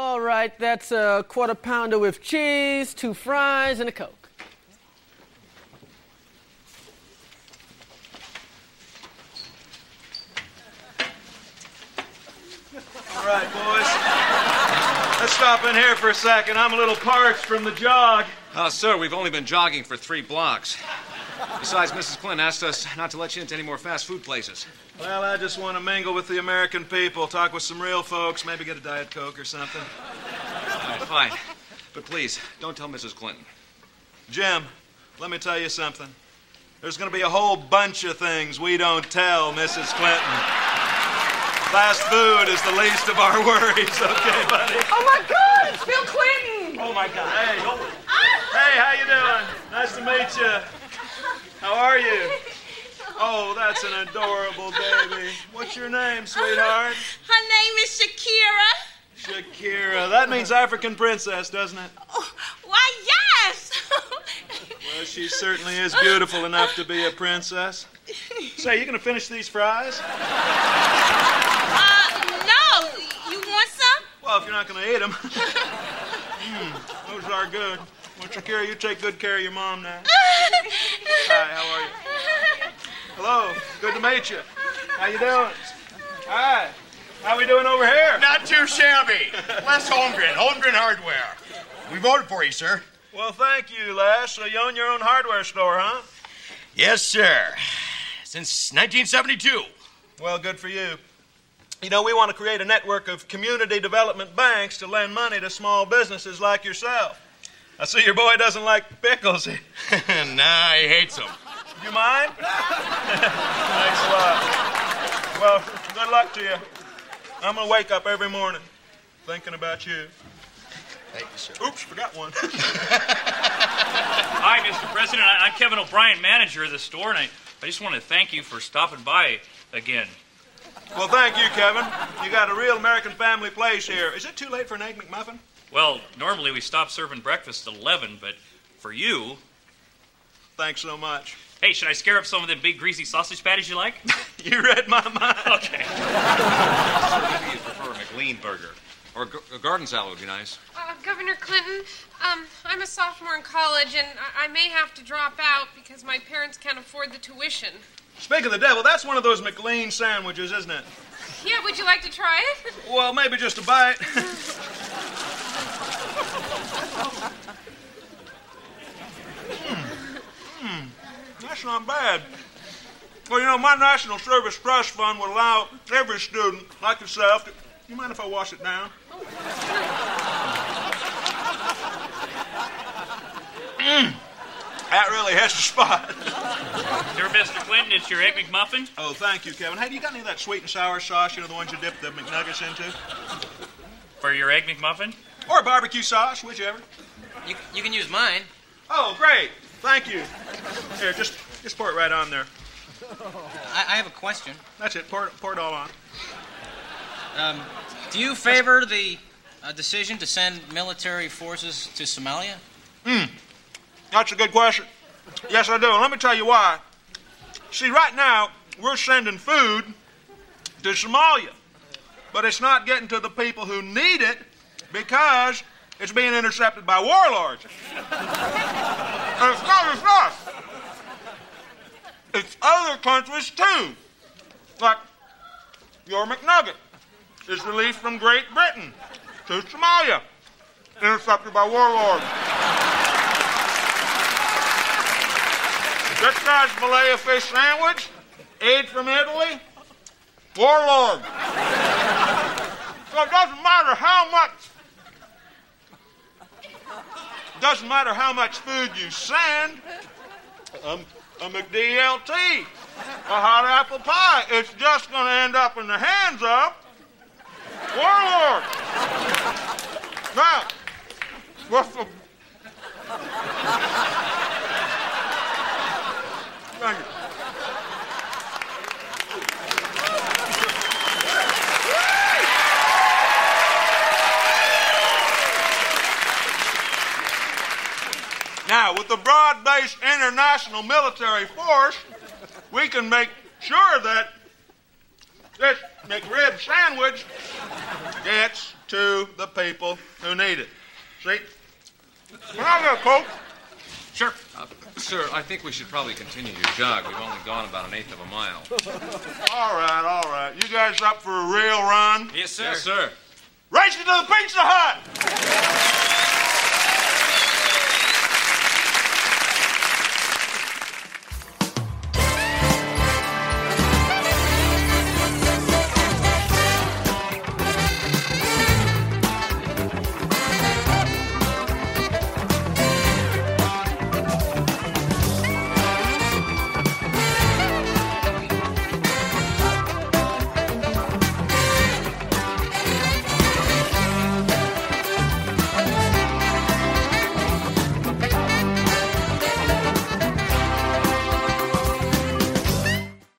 All right, that's a quarter pounder with cheese, 2 fries, and a Coke. All right, boys. Let's stop in here for a second. I'm a little parched from the jog. Sir, we've only been jogging for 3 blocks. Besides, Mrs. Clinton asked us not to let you into any more fast food places. Well, I just want to mingle with the American people, talk with some real folks, maybe get a Diet Coke or something. All right, fine. But please, don't tell Mrs. Clinton. Jim, let me tell you something. There's going to be a whole bunch of things we don't tell Mrs. Clinton. Fast food is the least of our worries, okay, buddy? Oh, my God, it's Bill Clinton! Oh, my God. Hey, hey, how you doing? Nice to meet you. How are you? Oh, that's an adorable baby. What's your name, sweetheart? Her name is Shakira. Shakira. That means African princess, doesn't it? Oh, why, yes! Well, she certainly is beautiful enough to be a princess. Say, you gonna finish these fries? No. You want some? Well, if you're not gonna eat them. Those are good. Well, Shakira, you take good care of your mom now. Hi, how are you? Hello, good to meet you. How you doing? Hi, how we doing over here? Not too shabby. Les Holmgren, Holmgren Hardware. We voted for you, sir. Well, thank you, Les. So you own your own hardware store, huh? Yes, sir. Since 1972. Well, good for you. You know, we want to create a network of community development banks to lend money to small businesses like yourself. I see your boy doesn't like pickles. Nah, he hates them. You mind? Thanks a lot. Well, good luck to you. I'm going to wake up every morning thinking about you. Thank you, sir. Oops, forgot one. Hi, Mr. President. I'm Kevin O'Brien, manager of the store, and I just want to thank you for stopping by again. Well, thank you, Kevin. You got a real American family place here. Is it too late for an Egg McMuffin? Well, normally we stop serving breakfast at 11, but for you... Thanks so much. Hey, should I scare up some of them big, greasy sausage patties you like? You read my mind. Okay. So maybe you'd prefer a McLean burger. Or a garden salad would be nice. Governor Clinton, I'm a sophomore in college, and I may have to drop out because my parents can't afford the tuition. Speaking of the devil, that's one of those McLean sandwiches, isn't it? Yeah, would you like to try it? Well, maybe just a bite. That's not bad. Well, you know, my National Service Trust Fund would allow every student, like yourself, to... You mind if I wash it down? That really hits the spot. Sir, Mr. Clinton, it's your Egg McMuffin. Oh, thank you, Kevin. Hey, do you got any of that sweet and sour sauce, you know, the ones you dip the McNuggets into? For your Egg McMuffin? Or barbecue sauce, whichever. You can use mine. Oh, great. Thank you. Here, just pour it right on there. I have a question. That's it. Pour it all on. Do you favor the decision to send military forces to Somalia? That's a good question. Yes, I do. And let me tell you why. See, right now, we're sending food to Somalia. But it's not getting to the people who need it because it's being intercepted by warlords. And it's not just us. It's other countries, too. Like your McNugget is released from Great Britain to Somalia, intercepted by warlords. This guy's fillet of fish sandwich, aid from Italy, warlords. So it doesn't matter how much... Doesn't matter how much food you send, a McDLT, a hot apple pie, it's just going to end up in the hands of warlords. Now, what's the... Thank you. Now, with the broad-based international military force, we can make sure that this McRib sandwich gets to the people who need it. See? Bravo, folks. Sure. Sir, I think we should probably continue your jog. We've only gone about 1/8 of a mile. All right. You guys up for a real run? Yes, sir. Race you to the Pizza Hut!